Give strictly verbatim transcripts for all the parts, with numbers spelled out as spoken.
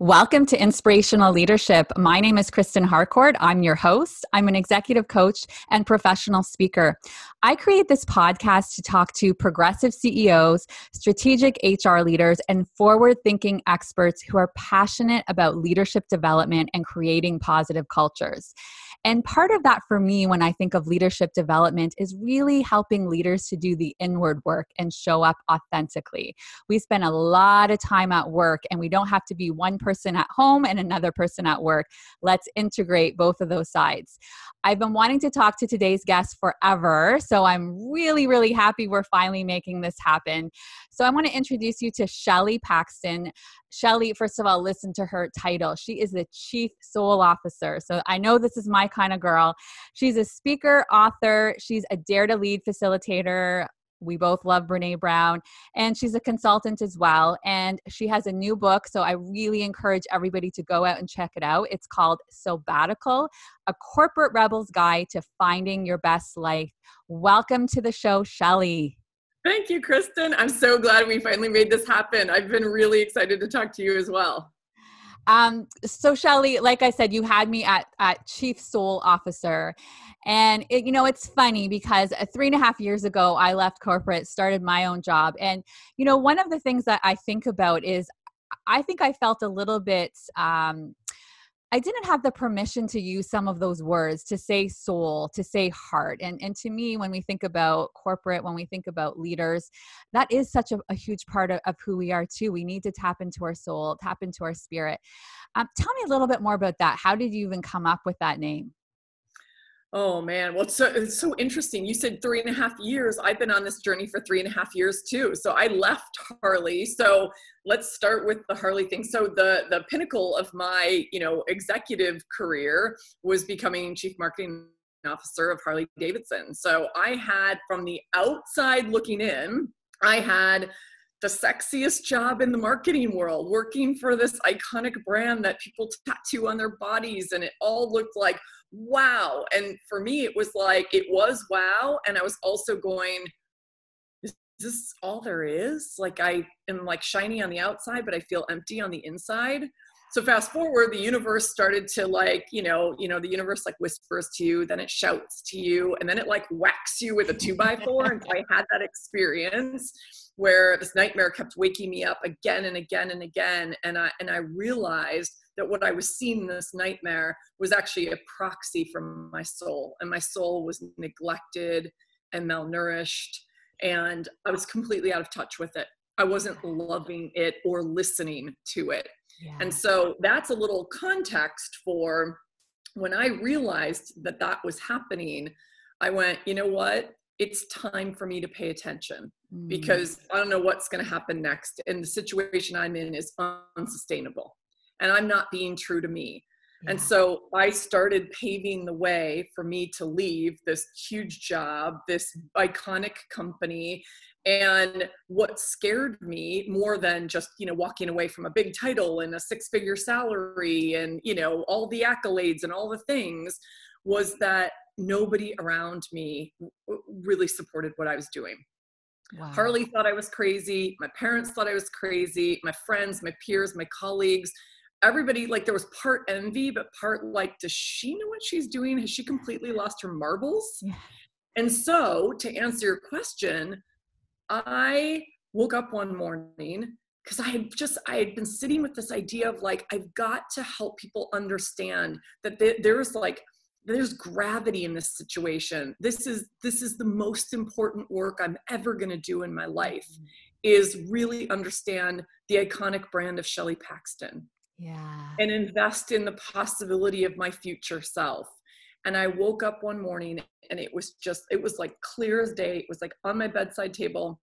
Welcome to Inspirational Leadership. My name is Kristen Harcourt. I'm your host. I'm an executive coach and professional speaker. I create this podcast to talk to progressive C E Os, strategic H R leaders, and forward-thinking experts who are passionate about leadership development and creating positive cultures. And part of that for me when I think of leadership development is really helping leaders to do the inward work and show up authentically. We spend a lot of time at work and we don't have to be one person at home and another person at work. Let's integrate both of those sides. I've been wanting to talk to today's guest forever, so I'm really, really happy we're finally making this happen. So I want to introduce you to Shelly Paxton. Shelly, first of all, listen to her title. She is the Chief Soul Officer. So I know this is my kind of girl. She's a speaker, author. She's a Dare to Lead facilitator. We both love Brené Brown, and she's a consultant as well. And she has a new book, so I really encourage everybody to go out and check it out. It's called Sabbatical: A Corporate Rebel's Guide to Finding Your Best Life. Welcome to the show, Shelly. Thank you, Kristen. I'm so glad we finally made this happen. I've been really excited to talk to you as well. Um, so Shelly, like I said, you had me at, at Chief Soul Officer, and it, you know, it's funny because three and a half years ago, I left corporate, started my own job. And, you know, one of the things that I think about is I think I felt a little bit, um, I didn't have the permission to use some of those words, to say soul, to say heart. And, and to me, when we think about corporate, when we think about leaders, that is such a, a huge part of, of who we are too. We need to tap into our soul, tap into our spirit. Um, tell me a little bit more about that. How did you even come up with that name? Oh man, well, it's so, it's so interesting. You said three and a half years. I've been on this journey for three and a half years too. So I left Harley. So let's start with the Harley thing. So the, the pinnacle of my, you know, executive career was becoming Chief Marketing Officer of Harley-Davidson. So I had, from the outside looking in, I had the sexiest job in the marketing world, working for this iconic brand that people tattoo on their bodies, and it all looked like wow. And for me, it was like, it was wow. And I was also going, is this all there is? Like, I am like shiny on the outside, but I feel empty on the inside. So fast forward, the universe started to like, you know, you know, the universe like whispers to you, then it shouts to you, and then it like whacks you with a two by four. And I had that experience where this nightmare kept waking me up again and again and again. And I, and I realized that what I was seeing in this nightmare was actually a proxy from my soul. And my soul was neglected and malnourished. And I was completely out of touch with it. I wasn't loving it or listening to it. Yeah. And so that's a little context for when I realized that that was happening. I went, you know what? It's time for me to pay attention, because I don't know what's going to happen next. And the situation I'm in is unsustainable. And I'm not being true to me. Yeah. And so I started paving the way for me to leave this huge job, this iconic company. And what scared me more than just, you know, walking away from a big title and a six-figure salary and, you know, all the accolades and all the things, was that nobody around me really supported what I was doing. Wow. Harley thought I was crazy. My parents thought I was crazy. My friends, my peers, my colleagues, everybody, like there was part envy, but part like, does she know what she's doing? Has she completely lost her marbles? Yeah. And so to answer your question, I woke up one morning because I had just, I had been sitting with this idea of like, I've got to help people understand that th- there's like, there's gravity in this situation. This is, this is the most important work I'm ever going to do in my life, is really understand the iconic brand of Shelly Paxton. Yeah. And invest in the possibility of my future self. And I woke up one morning and it was just, it was like clear as day. It was like on my bedside table.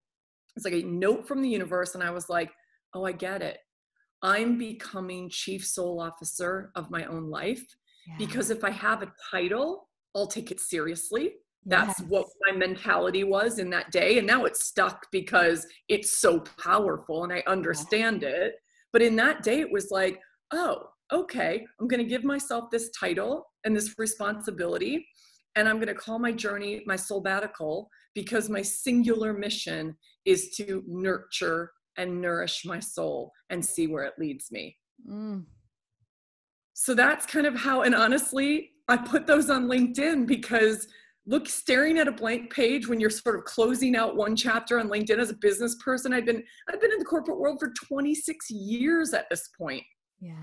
It's like a note from the universe. And I was like, oh, I get it. I'm becoming Chief Soul Officer of my own life. Yeah. Because if I have a title, I'll take it seriously. That's yes. what my mentality was in that day. And now it's stuck because it's so powerful and I understand yeah. it. But in that day, it was like, oh, okay, I'm going to give myself this title and this responsibility. And I'm going to call my journey my Sabbatical, because my singular mission is to nurture and nourish my soul and see where it leads me. Mm. So that's kind of how, and honestly, I put those on LinkedIn because look, staring at a blank page when you're sort of closing out one chapter on LinkedIn as a business person, I've been, I've been in the corporate world for twenty-six years at this point. Yes.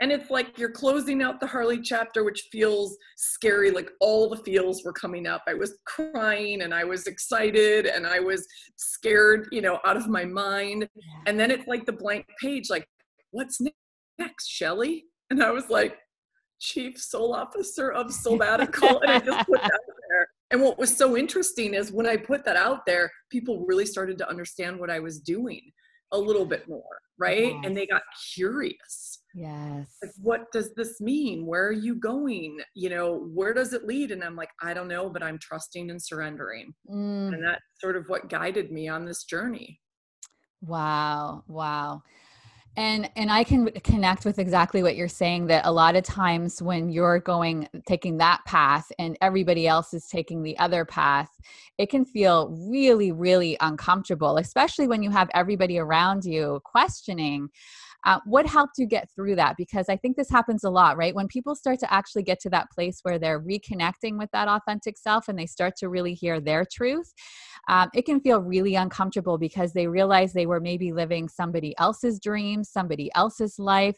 And it's like, you're closing out the Harley chapter, which feels scary. Like all the feels were coming up. I was crying and I was excited and I was scared, you know, out of my mind. Yeah. And then it's like the blank page, like what's next, Shelly? And I was like, Chief Soul Officer of Sabbatical. And I just put that out there. And what was so interesting is when I put that out there, people really started to understand what I was doing a little bit more, right? Yes. And they got curious. Yes. Like, what does this mean? Where are you going? You know, where does it lead? And I'm like, I don't know, but I'm trusting and surrendering. Mm. And that's sort of what guided me on this journey. Wow. Wow. And and I can connect with exactly what you're saying, that a lot of times when you're going, taking that path and everybody else is taking the other path, it can feel really, really uncomfortable, especially when you have everybody around you questioning. Uh, what helped you get through that? Because I think this happens a lot, right? When people start to actually get to that place where they're reconnecting with that authentic self and they start to really hear their truth, um, it can feel really uncomfortable because they realize they were maybe living somebody else's dreams, somebody else's life.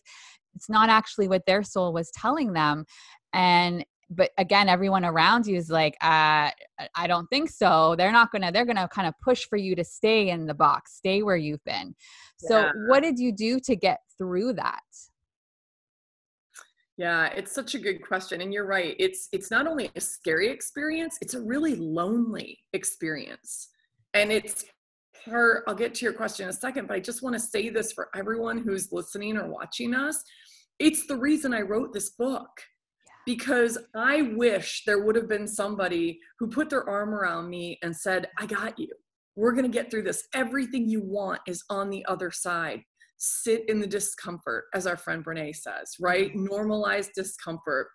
It's not actually what their soul was telling them. And but again, everyone around you is like, uh, I don't think so. They're not going to, they're going to kind of push for you to stay in the box, stay where you've been. So yeah. What did you do to get through that? Yeah, it's such a good question. And you're right. It's, it's not only a scary experience, it's a really lonely experience. And it's part, I'll get to your question in a second, but I just want to say this for everyone who's listening or watching us. It's the reason I wrote this book. Because I wish there would have been somebody who put their arm around me and said, I got you. We're going to get through this. Everything you want is on the other side. Sit in the discomfort, as our friend Brené says, right? Normalize discomfort.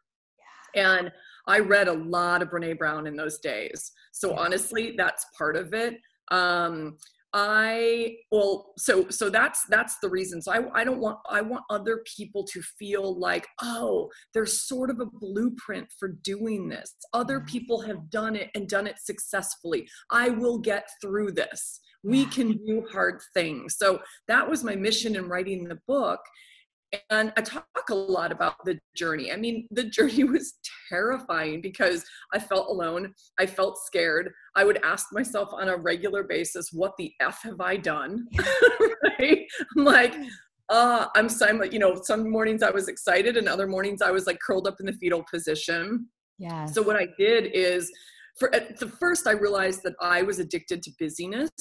Yeah. And I read a lot of Brené Brown in those days. So yeah. Honestly, that's part of it. Um, I, well, so, so that's, that's the reason. So I, I don't want, I want other people to feel like, oh, there's sort of a blueprint for doing this. Other people have done it and done it successfully. I will get through this. We can do hard things. So that was my mission in writing the book. And I talk a lot about the journey. I mean, the journey was terrifying because I felt alone. I felt scared. I would ask myself on a regular basis, what the F have I done? Right? I'm like, uh, I'm, you know, some mornings I was excited and other mornings I was like curled up in the fetal position. Yeah. So what I did is for at the first, I realized that I was addicted to busyness.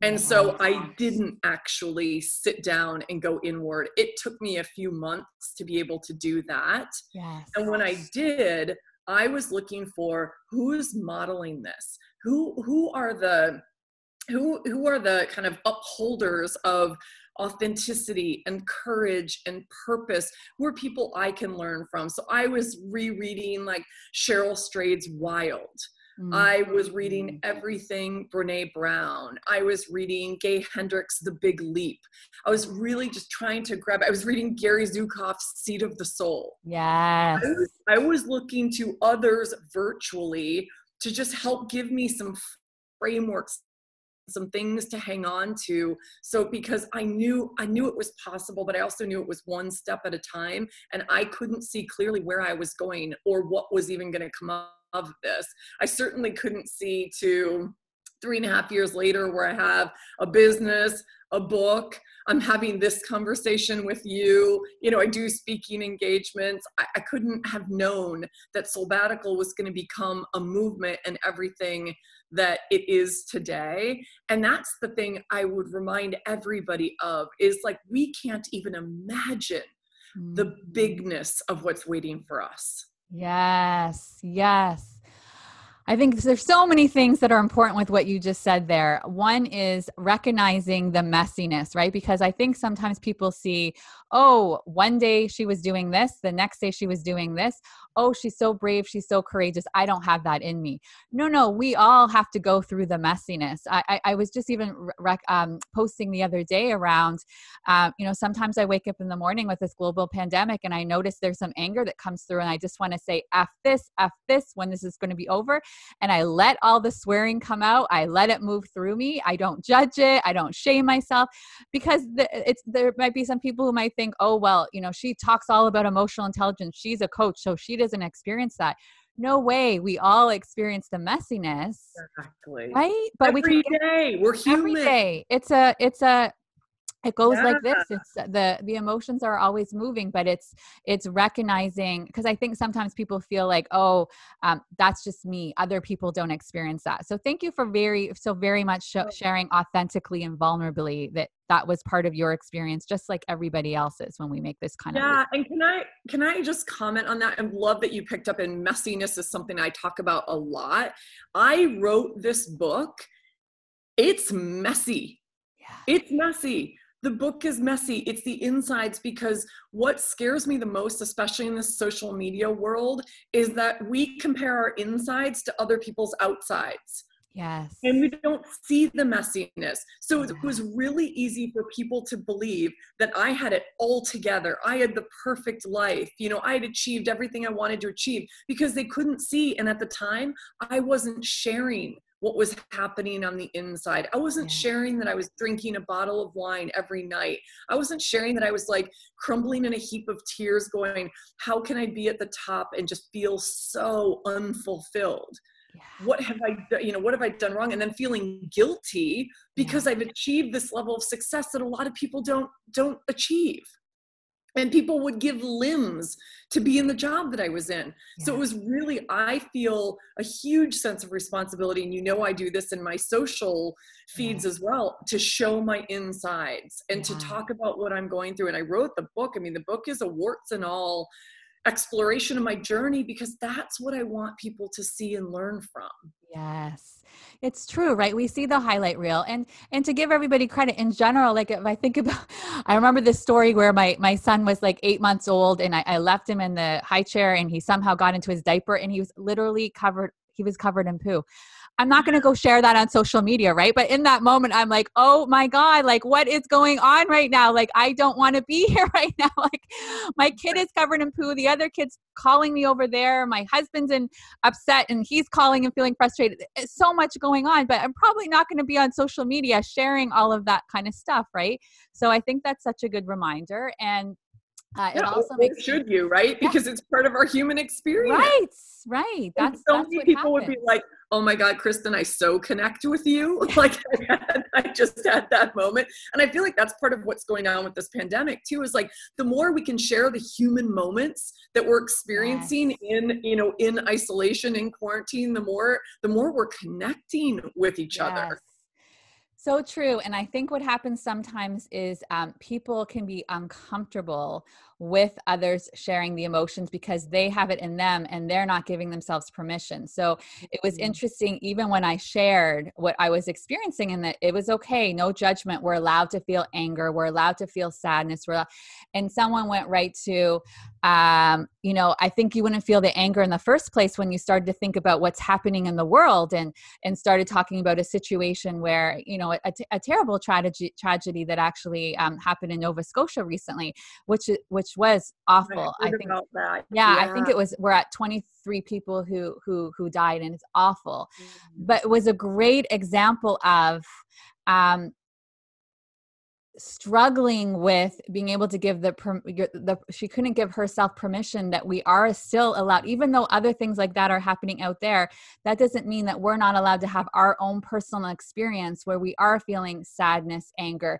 And so I didn't actually sit down and go inward. It took me a few months to be able to do that. Yes. And when I did, I was looking for who's modeling this. Who who are the who who are the kind of upholders of authenticity and courage and purpose, who are people I can learn from. So I was rereading like Cheryl Strayed's Wild. I was reading everything Brené Brown. I was reading Gay Hendricks, The Big Leap. I was really just trying to grab, I was reading Gary Zukauf's Seat of the Soul. Yes. I was, I was looking to others virtually to just help give me some frameworks, some things to hang on to. So because I knew, I knew it was possible, but I also knew it was one step at a time. And I couldn't see clearly where I was going or what was even going to come up of this. I certainly couldn't see to three and a half years later where I have a business, a book, I'm having this conversation with you. You know, I do speaking engagements. I, I couldn't have known that Sabbatical was going to become a movement and everything that it is today. And that's the thing I would remind everybody of is like, we can't even imagine the bigness of what's waiting for us. Yes. Yes. I think there's so many things that are important with what you just said there. One is recognizing the messiness, right? Because I think sometimes people see, oh, one day she was doing this, the next day she was doing this. Oh, she's so brave. She's so courageous. I don't have that in me. No, no, we all have to go through the messiness. I, I, I was just even rec- um, posting the other day around, uh, you know, sometimes I wake up in the morning with this global pandemic and I notice there's some anger that comes through and I just want to say, F this, F this, when this is going to be over. And I let all the swearing come out. I let it move through me. I don't judge it. I don't shame myself, because the, it's, there might be some people who might think, oh, well, you know, she talks all about emotional intelligence. She's a coach, so she doesn't experience that. No way. We all experience the messiness. Exactly. Right? But every we can, day. We're human. Every day. It's a, it's a, it goes yeah. like this. It's the, the emotions are always moving, but it's, it's recognizing, because I think sometimes people feel like, oh, um, that's just me. Other people don't experience that. So thank you for very, so very much sh- sharing authentically and vulnerably that that was part of your experience, just like everybody else's when we make this kind yeah, of. Yeah. And can I, can I just comment on that? I love that you picked up, and messiness is something I talk about a lot. I wrote this book. It's messy. Yeah. It's messy. The book is messy. It's the insides, because what scares me the most, especially in this social media world, is that we compare our insides to other people's outsides. Yes. And we don't see the messiness. So yeah. It was really easy for people to believe that I had it all together. I had the perfect life. You know, I had achieved everything I wanted to achieve, because they couldn't see. And at the time, I wasn't sharing what was happening on the inside. I wasn't yeah. sharing that I was drinking a bottle of wine every night. I wasn't sharing that I was like crumbling in a heap of tears going, how can I be at the top and just feel so unfulfilled? Yeah. What have I done? You know, what have I done wrong? And then feeling guilty because yeah. I've achieved this level of success that a lot of people don't, don't achieve. And people would give limbs to be in the job that I was in. Yeah. So it was really, I feel a huge sense of responsibility. And you know, I do this in my social feeds yeah. as well, to show my insides and yeah. to talk about what I'm going through. And I wrote the book. I mean, the book is a warts and all exploration of my journey, because that's what I want people to see and learn from. Yes, it's true, right? We see the highlight reel, and and to give everybody credit in general, like if I think about, I remember this story where my my son was like eight months old, and I, I left him in the high chair, and he somehow got into his diaper, and he was literally covered. He was covered in poo. I'm not going to go share that on social media, right? But in that moment, I'm like, oh my God, like what is going on right now? Like, I don't want to be here right now. Like my kid is covered in poo. The other kid's calling me over there. My husband's in upset and he's calling and feeling frustrated. It's so much going on, but I'm probably not going to be on social media sharing all of that kind of stuff, right? So I think that's such a good reminder. And Uh, it no, also makes should you, right? Because yeah. it's part of our human experience. Right, right. That's, so that's many what people happens. Would be like, oh my God, Kristen, I so connect with you. Like I, had, I just had that moment. And I feel like that's part of what's going on with this pandemic too, is like the more we can share the human moments that we're experiencing yes. in, you know, in isolation, in quarantine, the more, the more we're connecting with each yes. other. So true. And I think what happens sometimes is um, people can be uncomfortable with others sharing the emotions because they have it in them and they're not giving themselves permission. So it was interesting, even when I shared what I was experiencing, and that it was okay, no judgment. We're allowed to feel anger. We're allowed to feel sadness. We're allowed, and someone went right to, um, you know, I think you wouldn't feel the anger in the first place when you started to think about what's happening in the world, and and started talking about a situation where, you know, a, a terrible tragedy tragedy that actually um, happened in Nova Scotia recently, which which Which was awful. I, I think, yeah, yeah, I think it was, we're at twenty-three people who, who, who died, and it's awful, mm-hmm. but it was a great example of, um, struggling with being able to give the, the, she couldn't give herself permission that we are still allowed, even though other things like that are happening out there, that doesn't mean that we're not allowed to have our own personal experience where we are feeling sadness, anger.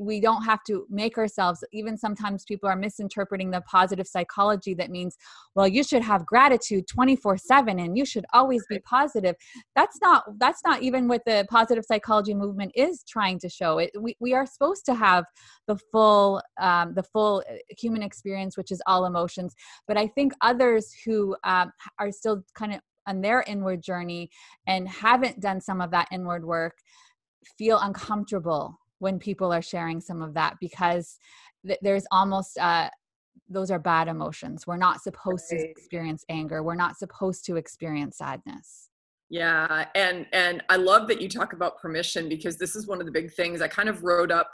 We don't have to make ourselves, even sometimes people are misinterpreting the positive psychology that means, well, you should have gratitude twenty-four seven and you should always be positive. That's not, that's not even what the positive psychology movement is trying to show. It, we, we are supposed to to have the full, um, the full human experience, which is all emotions. But I think others who um, are still kind of on their inward journey and haven't done some of that inward work feel uncomfortable when people are sharing some of that, because th- there's almost, uh, those are bad emotions. We're not supposed right. to experience anger. We're not supposed to experience sadness. Yeah. And, and I love that you talk about permission, because this is one of the big things I kind of wrote up,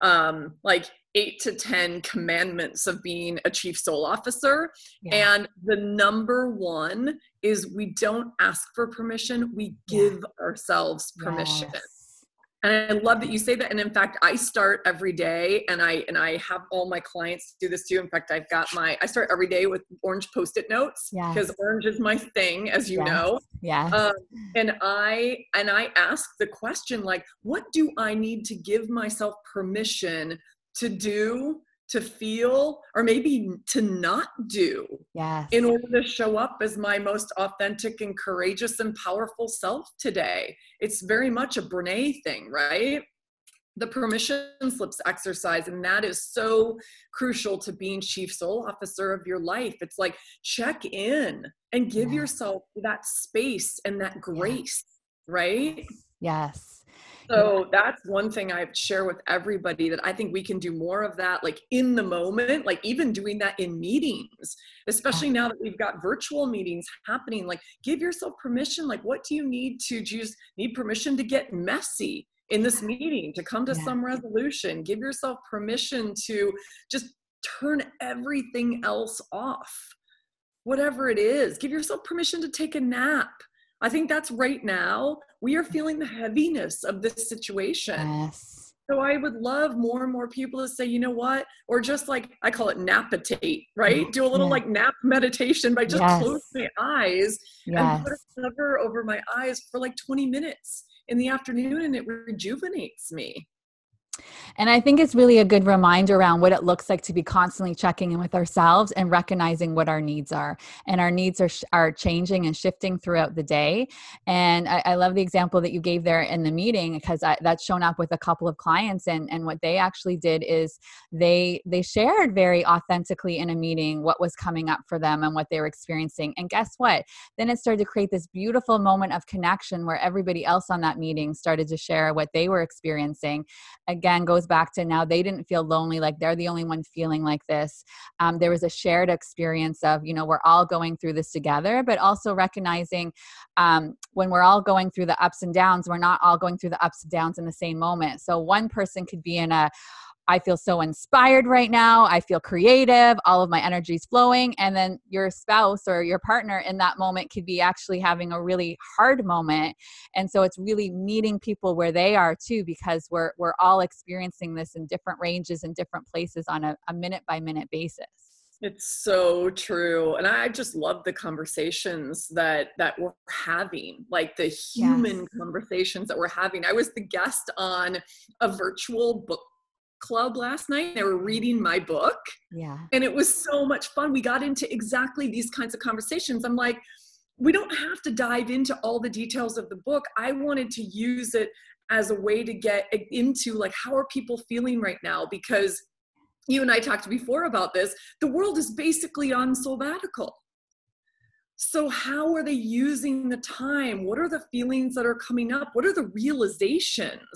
um, like eight to ten commandments of being a chief soul officer. Yeah. And the number one is we don't ask for permission. We give yeah. ourselves permission. Yes. And I love that you say that. And in fact, I start every day, and I and I have all my clients do this too. In fact, I've got my, I start every day with orange post-it notes, because yes. orange is my thing, as you yes. know. Yes. Um, and I and I ask the question, like, what do I need to give myself permission to do, to feel, or maybe to not do yes. in order to show up as my most authentic and courageous and powerful self today? It's very much a Brené thing, right? The permission slips exercise. And that is so crucial to being chief soul officer of your life. It's like, check in and give yes. yourself that space and that grace, yes. right? Yes. So that's one thing I share with everybody, that I think we can do more of that, like in the moment, like even doing that in meetings, especially now that we've got virtual meetings happening. Like, give yourself permission. Like, what do you need to do? You need permission to get messy in this meeting, to come to yeah. some resolution? Give yourself permission to just turn everything else off, whatever it is. Give yourself permission to take a nap. I think that's right now, we are feeling the heaviness of this situation. Yes. So I would love more and more people to say, you know what, or just like, I call it napitate, right? Do a little yes. like nap meditation by just yes. close my eyes yes. and put a cover over my eyes for like twenty minutes in the afternoon, and it rejuvenates me. And I think it's really a good reminder around what it looks like to be constantly checking in with ourselves and recognizing what our needs are. And our needs are are changing and shifting throughout the day. And I, I love the example that you gave there in the meeting, because I, that's shown up with a couple of clients. And, and what they actually did is they they shared very authentically in a meeting what was coming up for them and what they were experiencing. And guess what? Then it started to create this beautiful moment of connection where everybody else on that meeting started to share what they were experiencing. Again, goes back to, now they didn't feel lonely, like they're the only one feeling like this. Um, there was a shared experience of, you know, we're all going through this together, but also recognizing um, when we're all going through the ups and downs, we're not all going through the ups and downs in the same moment. So one person could be in a, I feel so inspired right now, I feel creative, all of my energy's flowing. And then your spouse or your partner in that moment could be actually having a really hard moment. And so it's really meeting people where they are too, because we're we're all experiencing this in different ranges and different places on a, a minute by minute basis. It's so true. And I just love the conversations that, that we're having, like the human yes. conversations that we're having. I was the guest on a virtual book club last night. They were reading my book. Yeah. And it was so much fun. We got into exactly these kinds of conversations. I'm like, we don't have to dive into all the details of the book. I wanted to use it as a way to get into, like, how are people feeling right now? Because you and I talked before about this. The world is basically on sabbatical. So how are they using the time? What are the feelings that are coming up? What are the realizations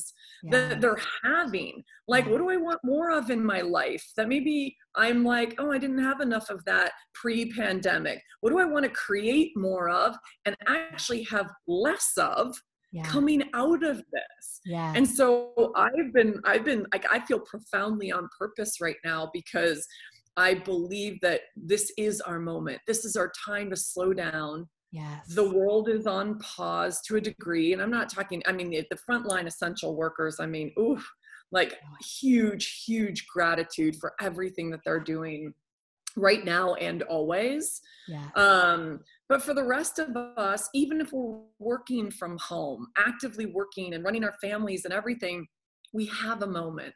yeah. that they're having? Like, what do I want more of in my life? That maybe I'm like, oh, I didn't have enough of that pre-pandemic. What do I want to create more of and actually have less of yeah. coming out of this? Yeah. And so I've been, I've been like, I feel profoundly on purpose right now, because I believe that this is our moment. This is our time to slow down. Yes. The world is on pause to a degree. And I'm not talking, I mean, the, the frontline essential workers, I mean, ooh, like huge, huge gratitude for everything that they're doing right now and always. Yeah. Um, but for the rest of us, even if we're working from home, actively working and running our families and everything, we have a moment.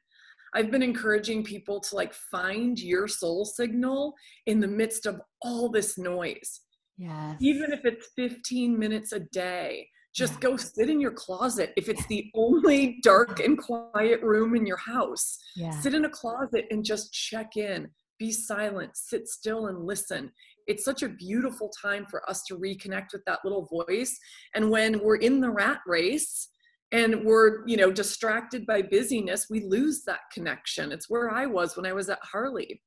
I've been encouraging people to, like, find your soul signal in the midst of all this noise. Yes. Even if it's fifteen minutes a day, just yes. go sit in your closet. If it's the only dark and quiet room in your house, yes. sit in a closet and just check in. be silent, sit still and listen. It's such a beautiful time for us to reconnect with that little voice. And when we're in the rat race and we're, you know, distracted by busyness, we lose that connection. It's where I was when I was at Harley.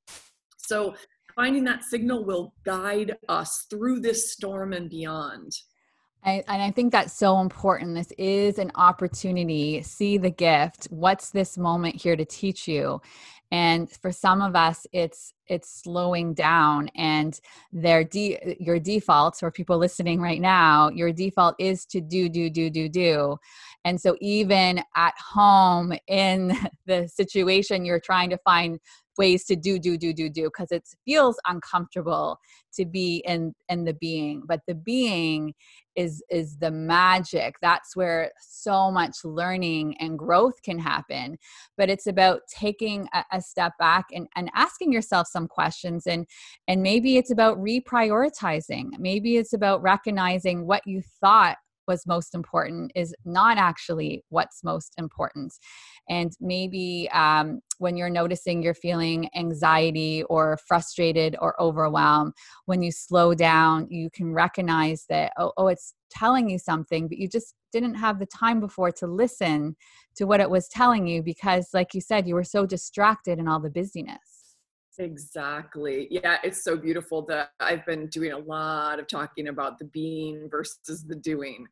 So finding that signal will guide us through this storm and beyond. I, and I think that's so important. This is an opportunity. See the gift. What's this moment here to teach you? And for some of us, it's it's slowing down. And their de- your defaults, for people listening right now, your default is to do, do, do, do, do. And so even at home in the situation, you're trying to find ways to do, do, do, do, do, because it feels uncomfortable to be in, in the being. But the being is is the magic. That's where so much learning and growth can happen. But it's about taking a, a step back and, and asking yourself some questions. And, and maybe it's about reprioritizing. Maybe it's about recognizing what you thought was most important is not actually what's most important. And maybe um, when you're noticing you're feeling anxiety or frustrated or overwhelmed, when you slow down, you can recognize that, oh, oh, it's telling you something, but you just didn't have the time before to listen to what it was telling you because, like you said, you were so distracted in all the busyness. Exactly. Yeah, it's so beautiful that I've been doing a lot of talking about the being versus the doing.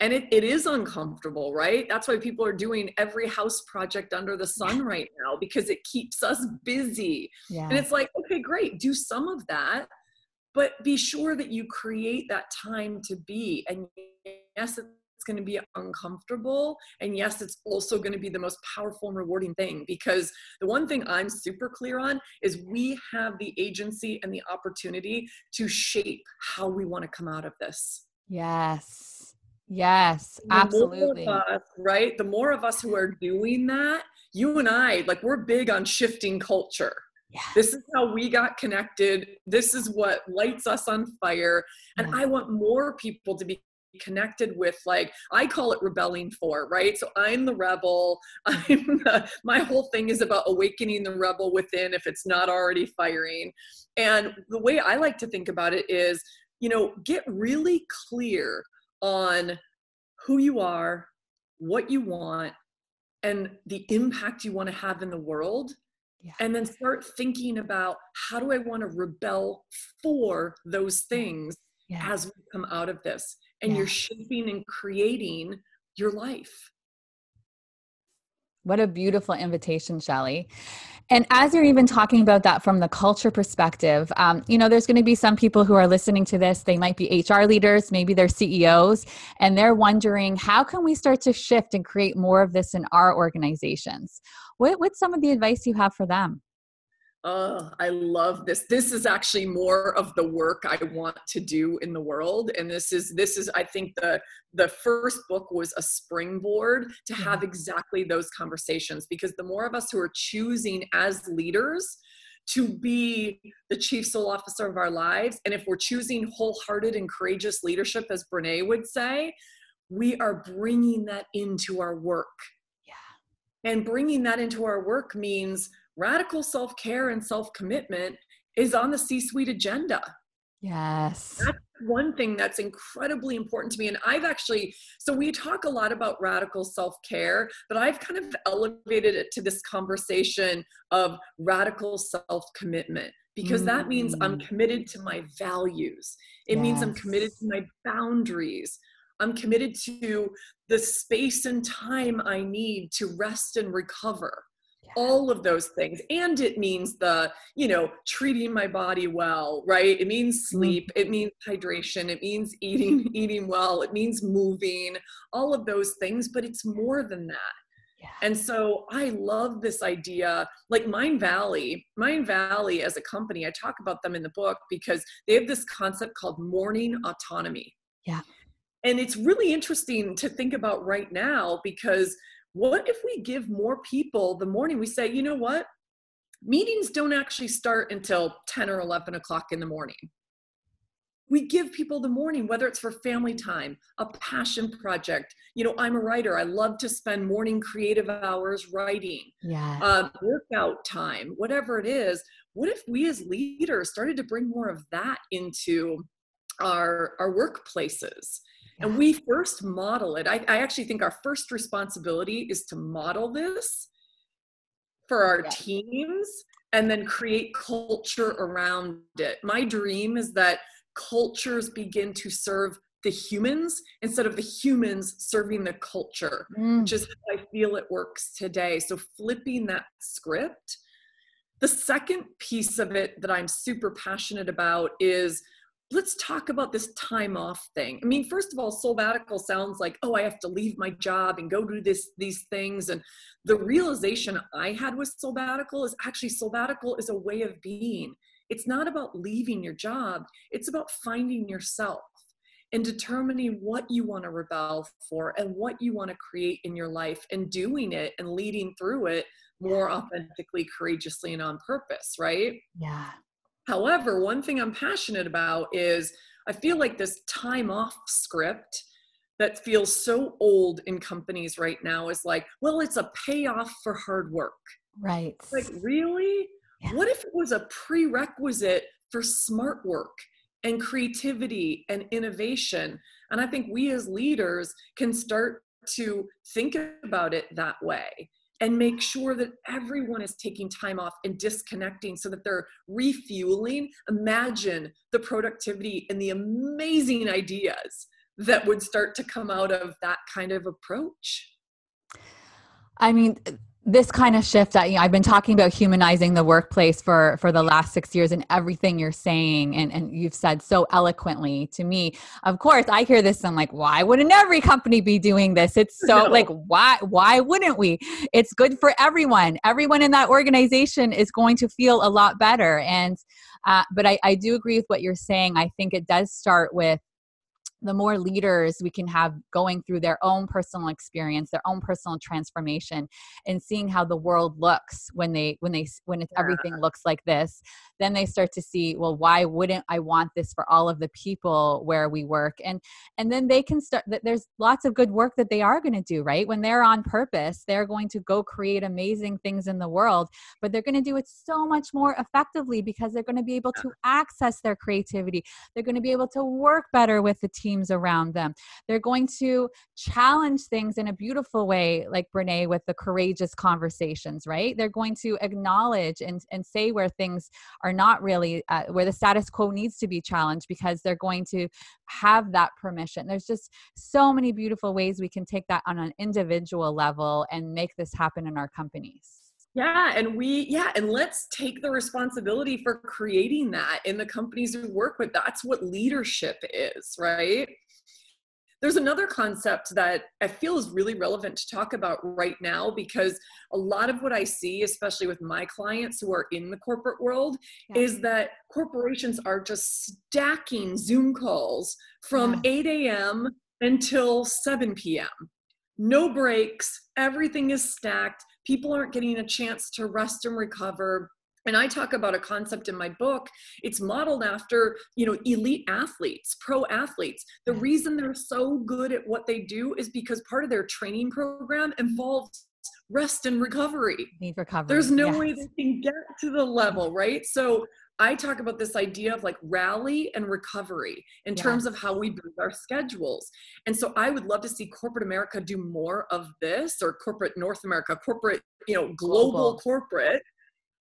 And it, it is uncomfortable, right? That's why people are doing every house project under the sun right now, because it keeps us busy. Yeah. And it's like, okay, great, do some of that, but be sure that you create that time to be. And yes, it's going to be uncomfortable. And yes, it's also going to be the most powerful and rewarding thing, because the one thing I'm super clear on is we have the agency and the opportunity to shape how we want to come out of this. Yes. Yes, absolutely. The more of us, right? The more of us who are doing that, you and I, like, we're big on shifting culture. Yes. This is how we got connected. This is what lights us on fire. And yes. I want more people to be connected with, like, I call it rebelling for, right? So I'm the rebel. I'm the, my whole thing is about awakening the rebel within if it's not already firing. And the way I like to think about it is, you know, get really clear on who you are, what you want, and the impact you want to have in the world. Yeah. And then start thinking about, how do I want to rebel for those things yeah. as we come out of this? And yeah. you're shaping and creating your life. What a beautiful invitation, Shelly. And as you're even talking about that from the culture perspective, um, you know, there's going to be some people who are listening to this. They might be H R leaders, maybe they're C E Os, and they're wondering, how can we start to shift and create more of this in our organizations? What, what's some of the advice you have for them? Oh, I love this. This is actually more of the work I want to do in the world. And this is, this is, I think the, the first book was a springboard to have exactly those conversations, because the more of us who are choosing as leaders to be the chief soul officer of our lives, and if we're choosing wholehearted and courageous leadership, as Brené would say, we are bringing that into our work. Yeah. And bringing that into our work means radical self-care and self-commitment is on the C-suite agenda. Yes. That's one thing that's incredibly important to me. And I've actually, so we talk a lot about radical self-care, but I've kind of elevated it to this conversation of radical self-commitment, because mm. that means I'm committed to my values. It yes. means I'm committed to my boundaries. I'm committed to the space and time I need to rest and recover. All of those things. And it means the, you know, treating my body well, right? It means sleep. It means hydration. It means eating, eating well. It means moving, all of those things, but it's more than that. Yeah. And so I love this idea, like Mindvalley, Mindvalley as a company, I talk about them in the book because they have this concept called morning autonomy. Yeah. And it's really interesting to think about right now, because what if we give more people the morning? We say, you know what? Meetings don't actually start until ten or eleven o'clock in the morning. We give people the morning, whether it's for family time, a passion project. You know, I'm a writer. I love to spend morning creative hours writing, yes. uh, workout time, whatever it is. What if we as leaders started to bring more of that into our, our workplaces? And we first model it. I, I actually think our first responsibility is to model this for our yes. teams and then create culture around it. My dream is that cultures begin to serve the humans instead of the humans serving the culture, mm. which is how I feel it works today. So flipping that script. The second piece of it that I'm super passionate about is let's talk about this time off thing. I mean, first of all, sabbatical sounds like, oh, I have to leave my job and go do this, these things. And the realization I had with sabbatical is actually sabbatical is a way of being. It's not about leaving your job. It's about finding yourself and determining what you want to rebel for and what you want to create in your life and doing it and leading through it more authentically, courageously, and on purpose, right? Yeah. However, one thing I'm passionate about is I feel like this time off script that feels so old in companies right now is like, well, it's a payoff for hard work. Right. It's like, really? Yeah. What if it was a prerequisite for smart work and creativity and innovation? And I think we as leaders can start to think about it that way. And make sure that everyone is taking time off and disconnecting so that they're refueling. Imagine the productivity and the amazing ideas that would start to come out of that kind of approach. I mean, this kind of shift, I, you know, I've been talking about humanizing the workplace for, for the last six years and everything you're saying and, and you've said so eloquently to me. Of course, I hear this and I'm like, why wouldn't every company be doing this? It's so no. like, why, why wouldn't we? It's good for everyone. Everyone in that organization is going to feel a lot better. And, uh, but I, I do agree with what you're saying. I think it does start with the more leaders we can have going through their own personal experience, their own personal transformation, and seeing how the world looks when they, when they, when it's, yeah. everything looks like this, then they start to see, well, why wouldn't I want this for all of the people where we work? And, and then they can start that there's lots of good work that they are going to do, right? When they're on purpose, they're going to go create amazing things in the world, but they're going to do it so much more effectively because they're going to be able to access their creativity. They're going to be able to work better with the team around them. They're going to challenge things in a beautiful way, like Brené with the courageous conversations, right? They're going to acknowledge and, and say where things are not really, uh, where the status quo needs to be challenged because they're going to have that permission. There's just so many beautiful ways we can take that on an individual level and make this happen in our companies. Yeah. And we, yeah. And let's take the responsibility for creating that in the companies we work with. That's what leadership is, right? There's another concept that I feel is really relevant to talk about right now, because a lot of what I see, especially with my clients who are in the corporate world, yeah. is that corporations are just stacking Zoom calls from yeah. eight a.m. until seven p.m. No breaks. Everything is stacked. People aren't getting a chance to rest and recover. And I talk about a concept in my book. It's modeled after, you know, elite athletes, pro athletes. The reason they're so good at what they do is because part of their training program involves rest and recovery. Need recovery. There's no yes. way they can get to the level, right? So I talk about this idea of like rally and recovery in yeah. terms of how we build our schedules. And so I would love to see corporate America do more of this, or corporate North America, corporate, you know, global, global. corporate,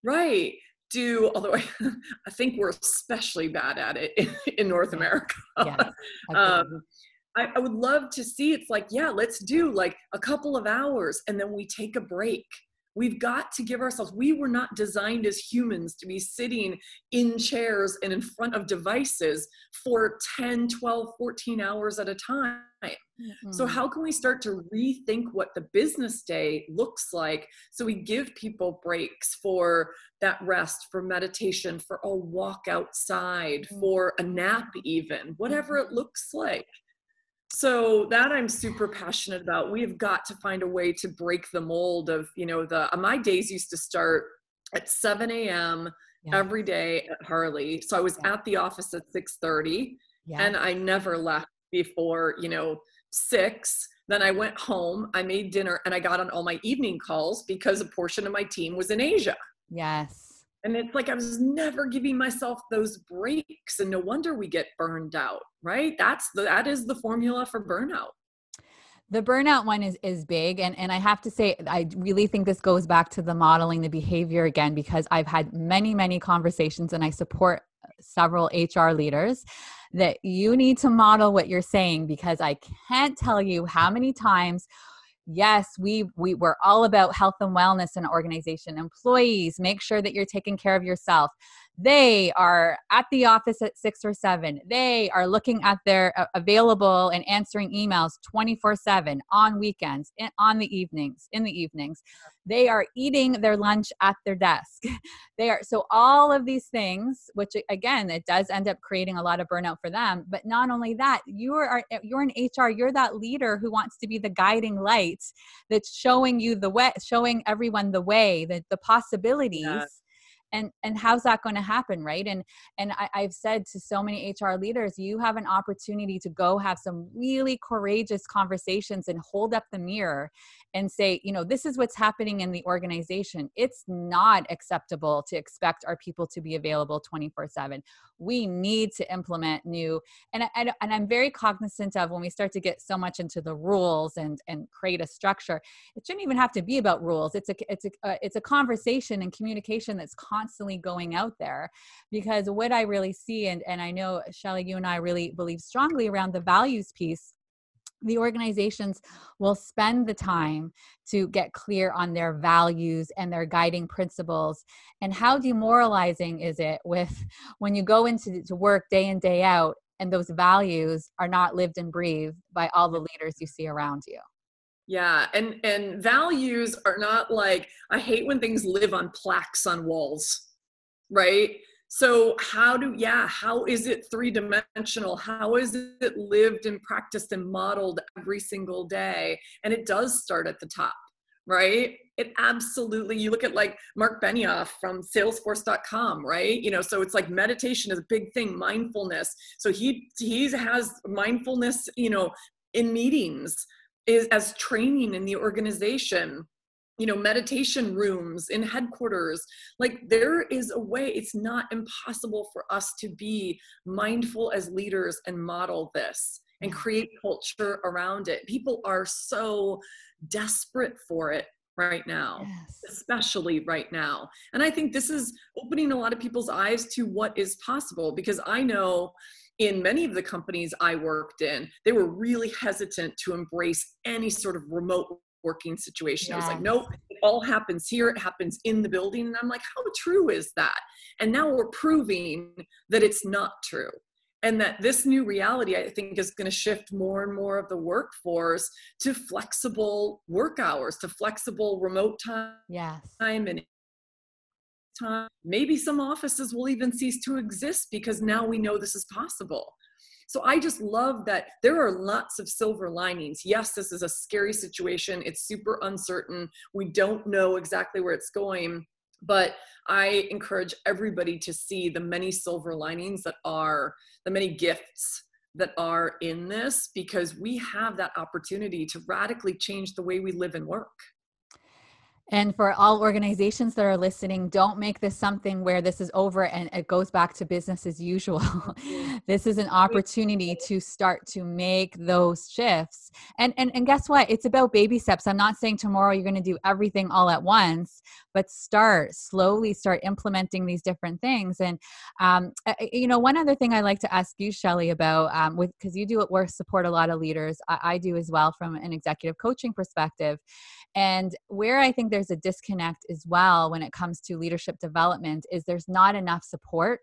right? Do, although I, I think we're especially bad at it in, in North America. Yes. um, I, I would love to see, it's like, yeah, let's do like a couple of hours and then we take a break. We've got to give ourselves, we were not designed as humans to be sitting in chairs and in front of devices for ten, twelve, fourteen hours at a time. Mm-hmm. So how can we start to rethink what the business day looks like so we give people breaks for that rest, for meditation, for a walk outside, mm-hmm. for a nap even, whatever mm-hmm. it looks like. So that I'm super passionate about. We have got to find a way to break the mold of, you know, the, my days used to start at seven a.m. yeah. every day at Harley. So I was yeah. at the office at six thirty yeah. and I never left before, you know, six. Then I went home, I made dinner, and I got on all my evening calls because a portion of my team was in Asia. Yes. And it's like, I was never giving myself those breaks, and no wonder we get burned out, right? That's the, that is the formula for burnout. The burnout one is, is big. And, and I have to say, I really think this goes back to the modeling the behavior again, because I've had many, many conversations, and I support several H R leaders, that you need to model what you're saying, because I can't tell you how many times, yes, we, we we're all about health and wellness in organization. Employees, make sure that you're taking care of yourself. They are at the office at six or seven. They are looking at their uh, available and answering emails twenty-four seven on weekends, in, on the evenings, in the evenings. They are eating their lunch at their desk. They are, so all of these things, which again, it does end up creating a lot of burnout for them. But not only that, you are, you're in H R, you're that leader who wants to be the guiding light that's showing you the way, showing everyone the way, the, the possibilities. Yeah. And and how's that going to happen, right? And and I, I've said to so many H R leaders, you have an opportunity to go have some really courageous conversations and hold up the mirror and say, you know, this is what's happening in the organization. It's not acceptable to expect our people to be available twenty-four seven. We need to implement new, and, I, and I'm very cognizant of when we start to get so much into the rules and, and create a structure, it shouldn't even have to be about rules. It's a, it's a, uh, it's a conversation and communication that's constantly going out there, because what I really see, and, and I know Shelly, you and I really believe strongly around the values piece, the organizations will spend the time to get clear on their values and their guiding principles. And how demoralizing is it with when you go into to work day in, day out, and those values are not lived and breathed by all the leaders you see around you. Yeah. And, and values are not like, I hate when things live on plaques on walls, right? So how do, yeah, how is it three-dimensional? How is it lived and practiced and modeled every single day? And it does start at the top, right? It absolutely, you look at like Marc Benioff from Salesforce dot com, right? You know, so it's like meditation is a big thing, mindfulness. So he, he has mindfulness, you know, in meetings, is as training in the organization, you know, meditation rooms in headquarters. Like there is a way, it's not impossible for us to be mindful as leaders and model this and create culture around it. People are so desperate for it right now, yes. especially right now. And I think this is opening a lot of people's eyes to what is possible, because I know in many of the companies I worked in, they were really hesitant to embrace any sort of remote working situation. Yes. I was like, nope, it all happens here. It happens in the building. And I'm like, how true is that? And now we're proving that it's not true. And that this new reality, I think, is going to shift more and more of the workforce to flexible work hours, to flexible remote time. Yes. And time. Maybe some offices will even cease to exist because now we know this is possible. So I just love that there are lots of silver linings. Yes, this is a scary situation. It's super uncertain. We don't know exactly where it's going, but I encourage everybody to see the many silver linings that are, the many gifts that are in this, because we have that opportunity to radically change the way we live and work. And for all organizations that are listening, don't make this something where this is over and it goes back to business as usual. This is an opportunity to start to make those shifts. And, and and guess what? It's about baby steps. I'm not saying tomorrow you're going to do everything all at once, but start slowly, start implementing these different things. And, um, you know, one other thing I like to ask you, Shelly, about, um, with, because you do it, we support a lot of leaders. I, I do as well from an executive coaching perspective. And where I think there's a disconnect as well when it comes to leadership development is there's not enough support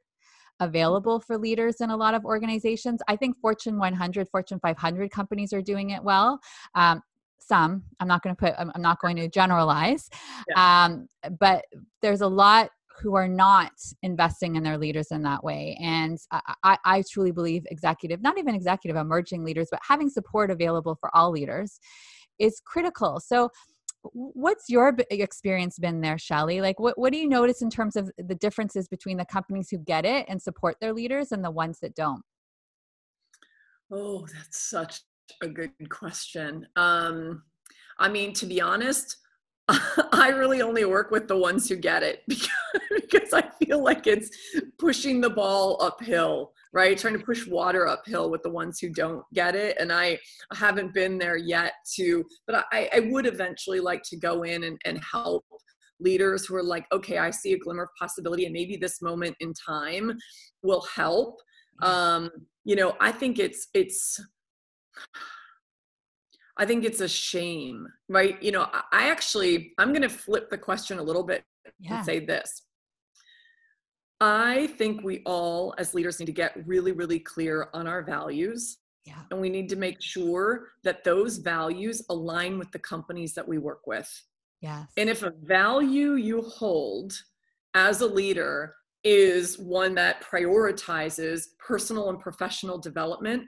available for leaders in a lot of organizations. I think Fortune one hundred, Fortune five hundred companies are doing it well. Um, some, I'm not going to put, I'm, I'm not going to generalize, yeah. um, but there's a lot who are not investing in their leaders in that way. And I, I, I truly believe executive, not even executive, emerging leaders, but having support available for all leaders is critical. So what's your experience been there, Shelly? Like, what, what do you notice in terms of the differences between the companies who get it and support their leaders and the ones that don't? Oh, that's such a good question. Um, I mean, to be honest, I really only work with the ones who get it because, because I feel like it's pushing the ball uphill, right? Trying to push water uphill with the ones who don't get it. And I haven't been there yet to, but I, I would eventually like to go in and, and help leaders who are like, okay, I see a glimmer of possibility and maybe this moment in time will help. Um, you know, I think it's, it's, I think it's a shame, right? You know, I actually, I'm going to flip the question a little bit yeah. and say this. I think we all as leaders need to get really, really clear on our values. Yeah. And we need to make sure that those values align with the companies that we work with. Yes. And if a value you hold as a leader is one that prioritizes personal and professional development,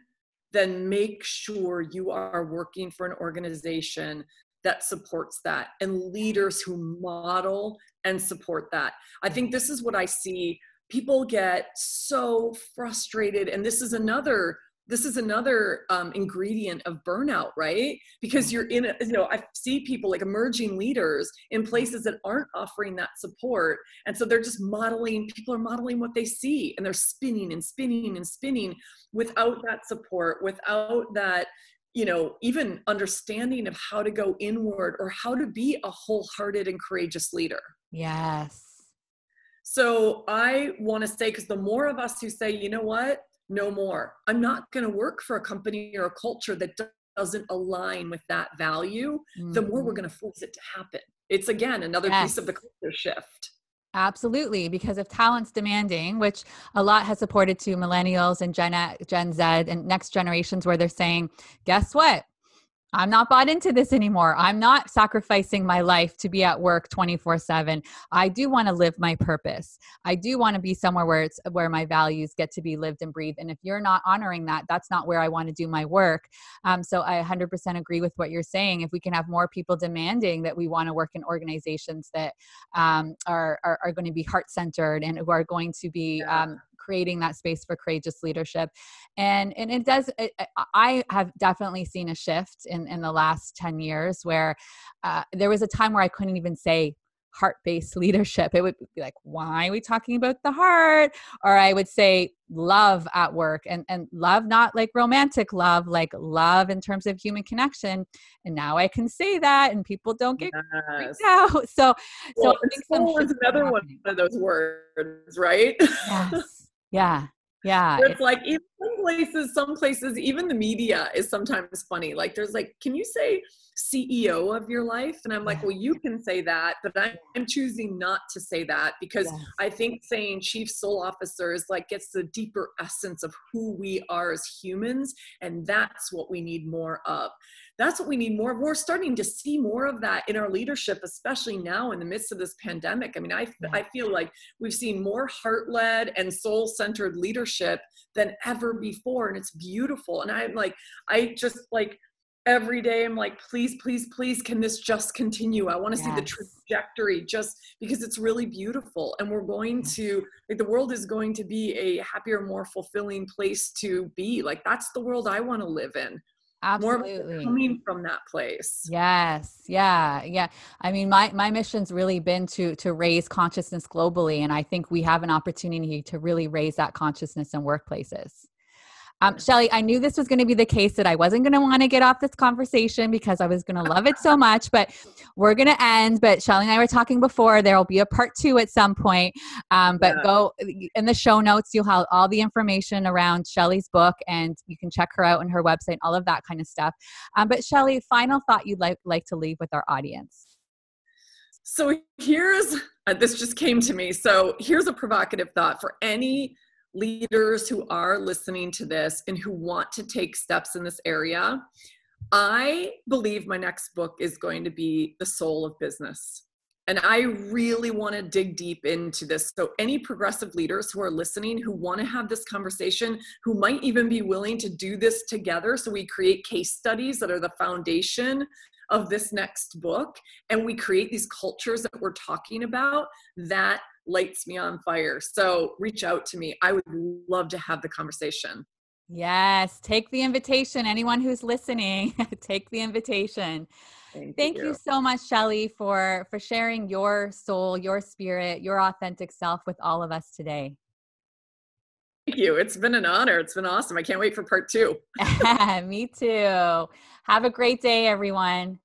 then make sure you are working for an organization that supports that and leaders who model and support that. I think this is what I see. People get so frustrated. And this is another, this is another um, ingredient of burnout, right? Because you're in, a, you know, I see people like emerging leaders in places that aren't offering that support. And so they're just modeling, people are modeling what they see and they're spinning and spinning and spinning without that support, without that, you know, even understanding of how to go inward or how to be a wholehearted and courageous leader. Yes. So I want to say, because the more of us who say, you know what, no more. I'm not going to work for a company or a culture that doesn't align with that value. Mm. The more we're going to force it to happen. It's again, another yes. piece of the culture shift. Absolutely. Because if talent's demanding, which a lot has supported to millennials and Gen, Gen Z and next generations where they're saying, guess what? I'm not bought into this anymore. I'm not sacrificing my life to be at work twenty-four seven. I do want to live my purpose. I do want to be somewhere where it's where my values get to be lived and breathed. And if you're not honoring that, that's not where I want to do my work. Um, so I one hundred percent agree with what you're saying. If we can have more people demanding that we want to work in organizations that um, are, are, are going to be heart-centered and who are going to be um, creating that space for courageous leadership. And, and it does, it, I have definitely seen a shift in, in the last ten years where uh, there was a time where I couldn't even say heart-based leadership. It would be like, why are we talking about the heart? Or I would say love at work and, and love, not like romantic love, like love in terms of human connection. And now I can say that and people don't get yes. freaked out. So, well, so I think soul is another happening. One of those words, right? Yes. Yeah. Yeah. It's, it's like even some places, some places, even the media is sometimes funny. Like there's like, can you say C E O of your life? And I'm like, yeah. well, you can say that, but I'm, I'm choosing not to say that because yes. I think saying chief soul officer is like, gets the deeper essence of who we are as humans. And that's what we need more of. That's what we need more of. We're starting to see more of that in our leadership, especially now in the midst of this pandemic. I mean, I, yeah. I feel like we've seen more heart-led and soul-centered leadership than ever before. And it's beautiful. And I'm like, I just like, every day I'm like, please, please, please, can this just continue? I want to yes. see the trajectory just because it's really beautiful. And we're going to, like, the world is going to be a happier, more fulfilling place to be. Like, that's the world I want to live in. Absolutely. More coming from that place. Yes. Yeah. Yeah. I mean, my, my mission's really been to, to raise consciousness globally. And I think we have an opportunity to really raise that consciousness in workplaces. Um, Shelly, I knew this was going to be the case that I wasn't going to want to get off this conversation because I was going to love it so much, but we're going to end. But Shelly and I were talking before, there'll be a part two at some point. Um, but yeah. go in the show notes, you'll have all the information around Shelly's book and you can check her out on her website, all of that kind of stuff. Um, but Shelly, final thought you'd like, like to leave with our audience. So here's, uh, this just came to me. So here's a provocative thought for any leaders who are listening to this and who want to take steps in this area. I believe my next book is going to be The Soul of Business. And I really want to dig deep into this. So any progressive leaders who are listening, who want to have this conversation, who might even be willing to do this together. So we create case studies that are the foundation of this next book. And we create these cultures that we're talking about that lights me on fire. So reach out to me. I would love to have the conversation. Yes. Take the invitation. Anyone who's listening, take the invitation. Thank, Thank you. you so much, Shelly, for, for sharing your soul, your spirit, your authentic self with all of us today. Thank you. It's been an honor. It's been awesome. I can't wait for part two. Me too. Have a great day, everyone.